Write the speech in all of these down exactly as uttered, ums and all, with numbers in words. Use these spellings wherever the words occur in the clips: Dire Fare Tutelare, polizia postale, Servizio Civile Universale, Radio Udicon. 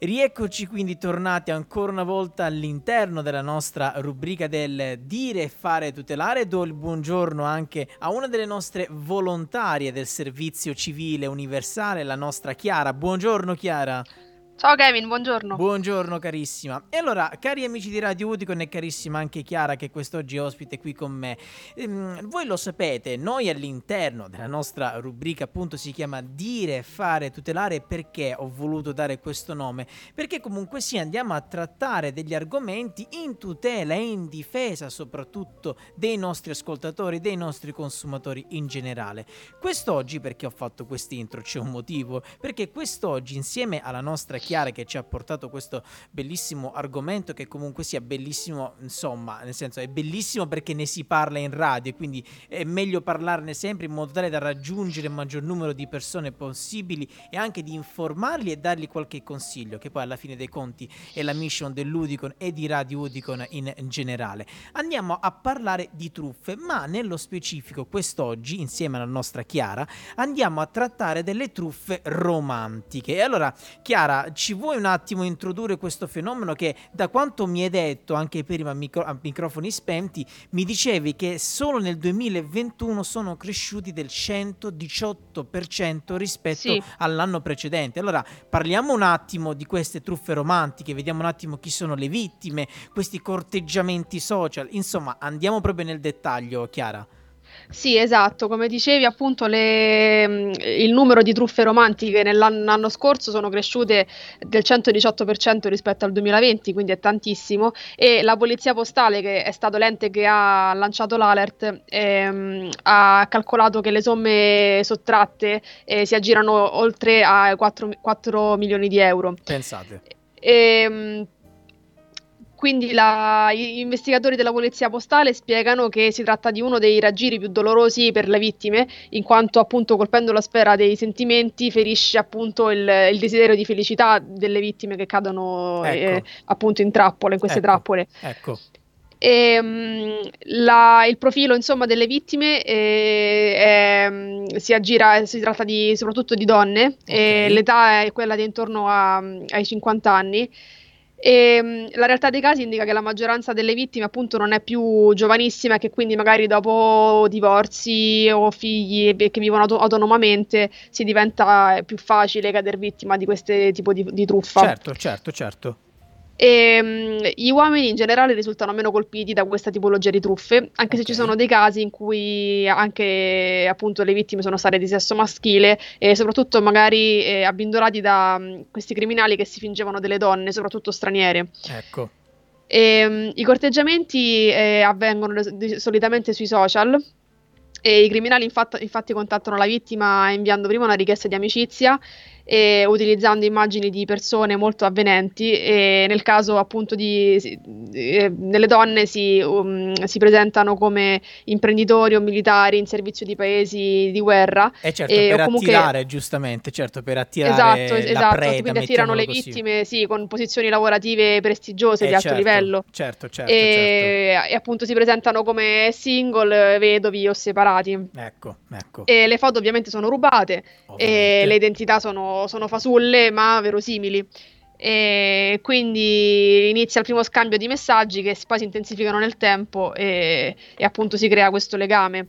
Rieccoci quindi tornati ancora una volta all'interno della nostra rubrica del Dire e Fare Tutelare. Do il buongiorno anche a una delle nostre volontarie del Servizio Civile Universale, la nostra Chiara. Buongiorno Chiara. Ciao Kevin, buongiorno. Buongiorno carissima. E allora, cari amici di Radio Udicon e carissima anche Chiara che quest'oggi è ospite qui con me, ehm, voi lo sapete, noi all'interno della nostra rubrica appunto si chiama Dire, Fare, Tutelare. Perché ho voluto dare questo nome? Perché comunque sì, andiamo a trattare degli argomenti in tutela e in difesa soprattutto dei nostri ascoltatori, dei nostri consumatori in generale. Quest'oggi, perché ho fatto quest'intro, c'è un motivo, perché quest'oggi insieme alla nostra Chiara che ci ha portato questo bellissimo argomento, che comunque sia bellissimo, insomma, nel senso è bellissimo perché ne si parla in radio, quindi è meglio parlarne sempre in modo tale da raggiungere il maggior numero di persone possibili e anche di informarli e dargli qualche consiglio, che poi alla fine dei conti è la mission dell'Udicon e di Radio Udicon in generale. Andiamo a parlare di truffe, ma nello specifico quest'oggi insieme alla nostra Chiara andiamo a trattare delle truffe romantiche. E allora Chiara, ci vuoi un attimo introdurre questo fenomeno che, da quanto mi hai detto anche prima micro- a microfoni spenti, mi dicevi che solo nel duemilaventuno sono cresciuti del centodiciotto per cento rispetto sì. all'anno precedente. Allora parliamo un attimo di queste truffe romantiche, vediamo un attimo chi sono le vittime, questi corteggiamenti social, insomma andiamo proprio nel dettaglio Chiara. Sì, esatto, come dicevi appunto le, il numero di truffe romantiche nell'anno scorso sono cresciute del centodiciotto per cento rispetto al duemilaventi, quindi è tantissimo, e la polizia postale, che è stato l'ente che ha lanciato l'alert, ehm, ha calcolato che le somme sottratte eh, si aggirano oltre a quattro milioni di euro. Pensate. E, Quindi la, gli investigatori della polizia postale spiegano che si tratta di uno dei raggiri più dolorosi per le vittime, in quanto appunto colpendo la sfera dei sentimenti ferisce appunto il, il desiderio di felicità delle vittime che cadono ecco. eh, appunto in trappole, in queste ecco. trappole. Ecco. E, mh, la, il profilo insomma delle vittime eh, eh, si aggira, si tratta di, soprattutto di donne, okay. eh, l'età è quella di intorno a, ai cinquanta anni. E la realtà dei casi indica che la maggioranza delle vittime appunto non è più giovanissima e che quindi magari dopo divorzi o figli che vivono auto- autonomamente si diventa più facile cadere vittima di questo tipo di, di truffa. Certo, certo, certo. E, gli uomini in generale risultano meno colpiti da questa tipologia di truffe, anche okay. se ci sono dei casi in cui anche appunto le vittime sono state di sesso maschile e soprattutto magari eh, abbindolati da mh, questi criminali che si fingevano delle donne, soprattutto straniere. Ecco. E, mh, i corteggiamenti eh, avvengono solitamente sui social. E i criminali infatti, infatti contattano la vittima inviando prima una richiesta di amicizia e utilizzando immagini di persone molto avvenenti, e nel caso appunto di, si, eh, nelle donne si, um, si presentano come imprenditori o militari in servizio di paesi di guerra. E certo, e, per comunque, attirare giustamente, certo per attirare esatto, la esatto, preda, quindi attirano le così. vittime sì, con posizioni lavorative prestigiose e di certo, alto livello certo, certo, e, certo. e appunto si presentano come single, vedovi o separati. Ecco, ecco. E le foto ovviamente sono rubate, ovviamente. E le identità sono, sono fasulle ma verosimili. E quindi inizia il primo scambio di messaggi che poi si intensificano nel tempo e, e appunto si crea questo legame.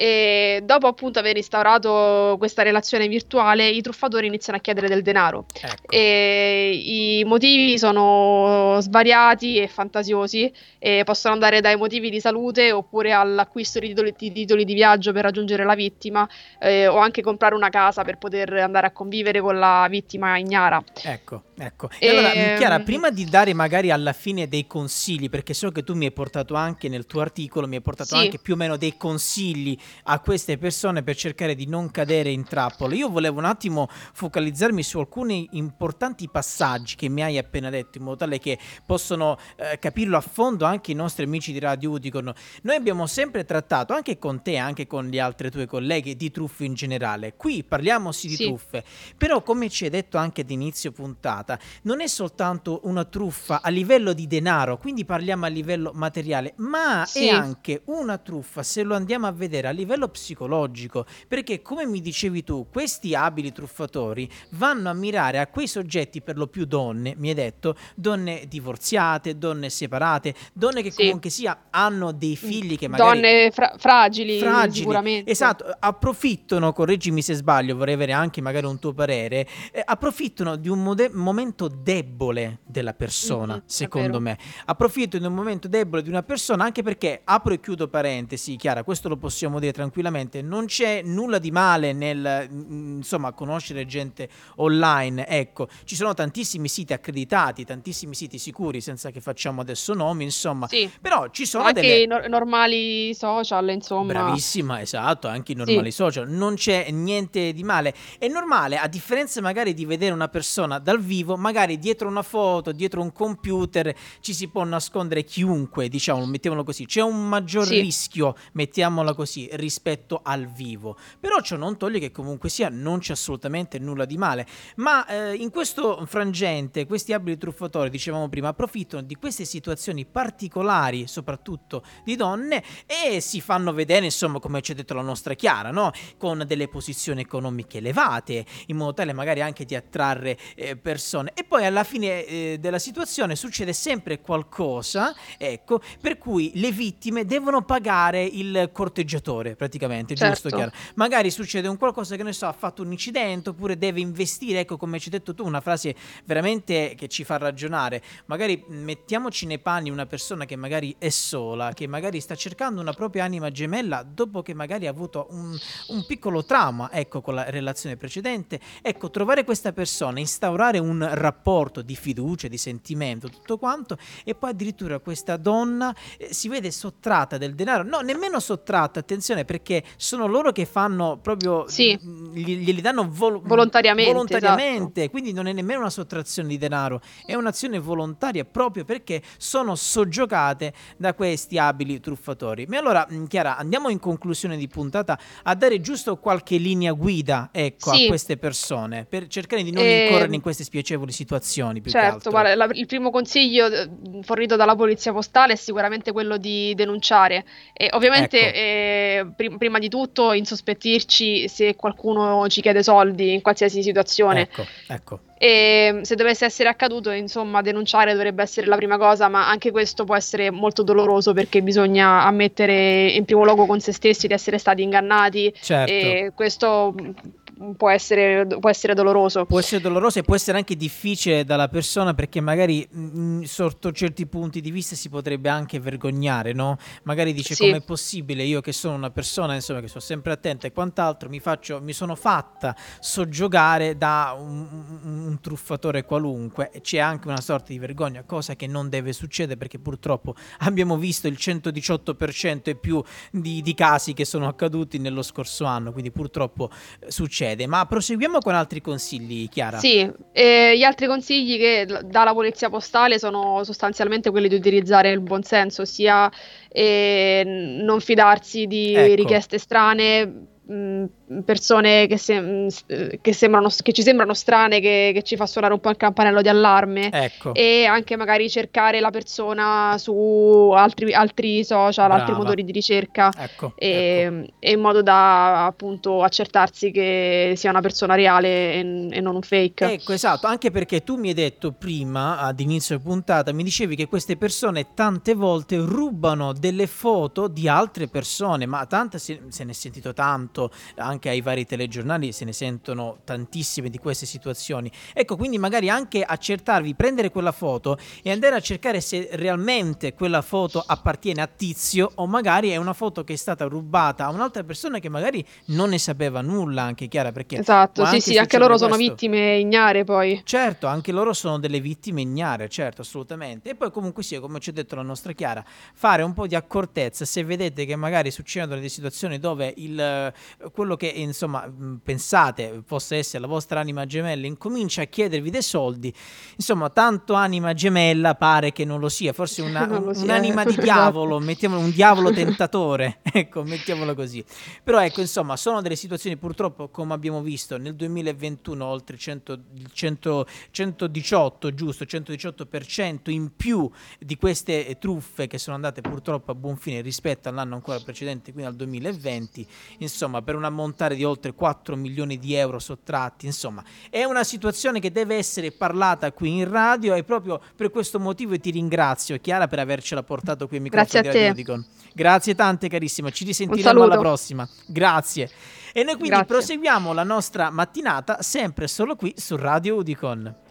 E dopo appunto aver instaurato questa relazione virtuale, i truffatori iniziano a chiedere del denaro. Ecco. E i motivi sono svariati e fantasiosi, e possono andare dai motivi di salute oppure all'acquisto di titoli di, titoli di viaggio per raggiungere la vittima, eh, o anche comprare una casa per poter andare a convivere con la vittima ignara. Ecco, ecco. E, e allora Chiara, prima di dare magari alla fine dei consigli, perché so che tu mi hai portato anche nel tuo articolo, mi hai portato sì. anche più o meno dei consigli a queste persone per cercare di non cadere in trappole, io volevo un attimo focalizzarmi su alcuni importanti passaggi che mi hai appena detto, in modo tale che possono eh, capirlo a fondo anche i nostri amici di Radio Udicon. Noi abbiamo sempre trattato, anche con te, anche con gli altri tuoi colleghi, di truffe in generale. Qui parliamo sì di sì. truffe, però come ci hai detto anche ad inizio puntata, non è soltanto una truffa a livello di denaro, quindi parliamo a livello materiale, ma sì. è anche una truffa, se lo andiamo a vedere, a livello psicologico, perché come mi dicevi tu, questi abili truffatori vanno a mirare a quei soggetti, per lo più donne, mi hai detto, donne divorziate, donne separate, donne che sì. comunque sia hanno dei figli che magari... Donne fra- fragili, fragili, sicuramente. Esatto, approfittano, correggimi se sbaglio, vorrei avere anche magari un tuo parere, eh, approfittano di un mode- momento debole della persona, mm-hmm, secondo me. Approfittano di un momento debole di una persona, anche perché, apro e chiudo parentesi, Chiara, questo lo possiamo dire tranquillamente, non c'è nulla di male nel, insomma, conoscere gente online, ecco, ci sono tantissimi siti accreditati, tantissimi siti sicuri, senza che facciamo adesso nomi, insomma, sì. però ci sono anche delle... no- normali social, insomma. Bravissima, esatto, anche i normali sì. social, non c'è niente di male, è normale, a differenza magari di vedere una persona dal vivo, magari dietro una foto, dietro un computer ci si può nascondere chiunque, diciamo, mettiamolo così, c'è un maggior sì. rischio, mettiamola così, rispetto al vivo, però ciò non toglie che comunque sia non c'è assolutamente nulla di male, ma eh, in questo frangente questi abili truffatori, dicevamo prima, approfittano di queste situazioni particolari, soprattutto di donne, e si fanno vedere, insomma, come ci ha detto la nostra Chiara, no? Con delle posizioni economiche elevate, in modo tale magari anche di attrarre eh, persone, e poi alla fine eh, della situazione succede sempre qualcosa, ecco, per cui le vittime devono pagare il corteggiatore, praticamente, certo. giusto, Chiara? Magari succede un qualcosa, che ne so, ha fatto un incidente, oppure deve investire, ecco, come ci hai detto tu, una frase veramente che ci fa ragionare, magari mettiamoci nei panni una persona che magari è sola, che magari sta cercando una propria anima gemella dopo che magari ha avuto un, un piccolo trauma, ecco, con la relazione precedente, ecco, trovare questa persona, instaurare un rapporto di fiducia, di sentimento, tutto quanto, e poi addirittura questa donna eh, si vede sottratta del denaro, no, nemmeno sottratta, attenzione, perché sono loro che fanno proprio, sì. gli, gli danno vol- volontariamente, volontariamente. Esatto. Quindi non è nemmeno una sottrazione di denaro, è un'azione volontaria, proprio perché sono soggiogate da questi abili truffatori. Ma allora, Chiara, andiamo in conclusione di puntata a dare giusto qualche linea guida, ecco, sì. a queste persone, per cercare di non e... incorrere in queste spiacevoli situazioni, più certo, che altro. Guarda, la, il primo consiglio fornito dalla polizia postale è sicuramente quello di denunciare, e ovviamente ecco. eh, prim- prima di tutto insospettirci se qualcuno ci chiede soldi in qualsiasi situazione, ecco, ecco. E se dovesse essere accaduto, insomma, denunciare dovrebbe essere la prima cosa, ma anche questo può essere molto doloroso, perché bisogna ammettere in primo luogo con se stessi di essere stati ingannati, certo. e questo può essere, può essere doloroso. Può essere doloroso e può essere anche difficile dalla persona, perché magari mh, sotto certi punti di vista si potrebbe anche vergognare, no? Magari dice sì. com'è possibile, io che sono una persona, insomma, che sono sempre attenta e quant'altro, mi faccio, mi sono fatta soggiogare da un, un, un truffatore qualunque. C'è anche una sorta di vergogna, cosa che non deve succedere, perché purtroppo abbiamo visto il centodiciotto per cento e più di, di casi che sono accaduti nello scorso anno, quindi purtroppo eh, succede. Ma proseguiamo con altri consigli, Chiara. Sì, eh, gli altri consigli che dà la polizia postale sono sostanzialmente quelli di utilizzare il buonsenso, ossia eh, non fidarsi di ecco. richieste strane, mh, persone che, se, che, sembrano, che ci sembrano strane, che, che ci fa suonare un po' il campanello di allarme, ecco. e anche magari cercare la persona su altri, altri social, Brava. altri motori di ricerca, ecco, e, ecco. e in modo da appunto accertarsi che sia una persona reale e, e non un fake. Ecco, esatto, anche perché tu mi hai detto prima, ad inizio puntata, mi dicevi che queste persone tante volte rubano delle foto di altre persone, ma tante, se, se ne è sentito tanto, anche Anche ai vari telegiornali se ne sentono tantissime di queste situazioni. Ecco, quindi magari anche accertarvi, prendere quella foto e andare a cercare se realmente quella foto appartiene a Tizio, o magari è una foto che è stata rubata a un'altra persona che magari non ne sapeva nulla, anche Chiara, perché esatto, sì, sì, anche loro questo. sono vittime ignare, poi. Certo, anche loro sono delle vittime ignare, certo, assolutamente. E poi comunque sia, come ci ha detto la nostra Chiara, fare un po' di accortezza se vedete che magari succedono delle situazioni dove il quello che insomma pensate possa essere la vostra anima gemella incomincia a chiedervi dei soldi, insomma tanto anima gemella pare che non lo sia, forse una, un, sia, un'anima di diavolo, mettiamolo, un diavolo tentatore, ecco, mettiamolo così. Però ecco, insomma, sono delle situazioni purtroppo, come abbiamo visto nel duemilaventuno, oltre cento, cento, centodiciotto, giusto, centodiciotto per cento in più di queste truffe che sono andate purtroppo a buon fine rispetto all'anno ancora precedente, quindi al duemilaventi, insomma, per un ammontare di oltre quattro milioni di euro sottratti. Insomma, è una situazione che deve essere parlata qui in radio, e proprio per questo motivo ti ringrazio, Chiara, per avercela portato qui ai microfoni di Radio Udicon. Grazie tante, carissima, ci risentiremo alla prossima. Grazie. E noi quindi Grazie. proseguiamo la nostra mattinata sempre solo qui su Radio Udicon.